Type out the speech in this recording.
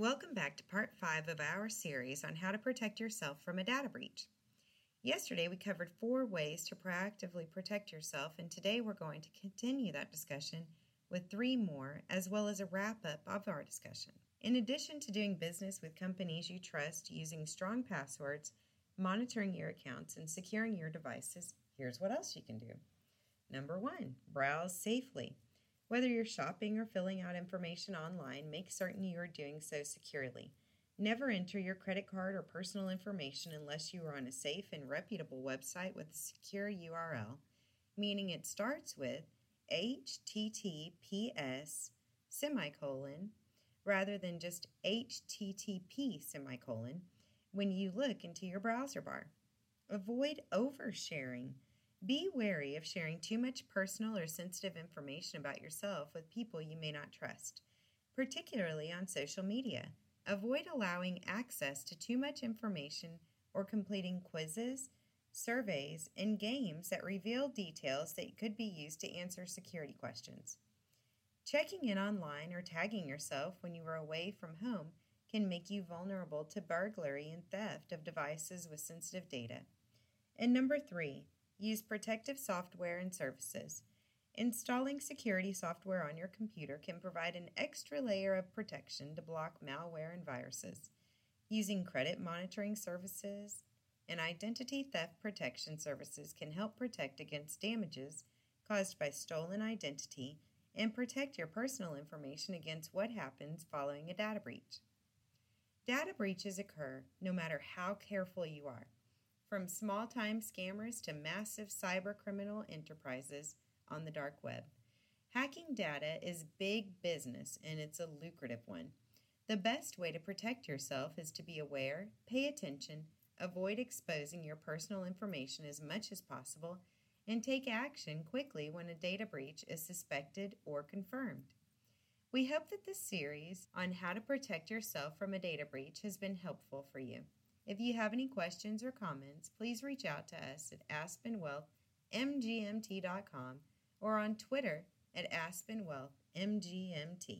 Welcome back to Part 5 of our series on how to protect yourself from a data breach. Yesterday, we covered 4 ways to proactively protect yourself, and today we're going to continue that discussion with 3 more, as well as a wrap-up of our discussion. In addition to doing business with companies you trust using strong passwords, monitoring your accounts, and securing your devices, here's what else you can do. Number 1, browse safely. Whether you're shopping or filling out information online, make certain you are doing so securely. Never enter your credit card or personal information unless you are on a safe and reputable website with a secure URL, meaning it starts with HTTPS ; rather than just HTTP ; when you look into your browser bar. Avoid oversharing. Be wary of sharing too much personal or sensitive information about yourself with people you may not trust, particularly on social media. Avoid allowing access to too much information or completing quizzes, surveys, and games that reveal details that could be used to answer security questions. Checking in online or tagging yourself when you are away from home can make you vulnerable to burglary and theft of devices with sensitive data. And number 3, use protective software and services. Installing security software on your computer can provide an extra layer of protection to block malware and viruses. Using credit monitoring services and identity theft protection services can help protect against damages caused by stolen identity and protect your personal information against what happens following a data breach. Data breaches occur no matter how careful you are. From small-time scammers to massive cyber-criminal enterprises on the dark web, hacking data is big business, and it's a lucrative one. The best way to protect yourself is to be aware, pay attention, avoid exposing your personal information as much as possible, and take action quickly when a data breach is suspected or confirmed. We hope that this series on how to protect yourself from a data breach has been helpful for you. If you have any questions or comments, please reach out to us at AspenWealthMGMT.com or on Twitter at AspenWealthMGMT.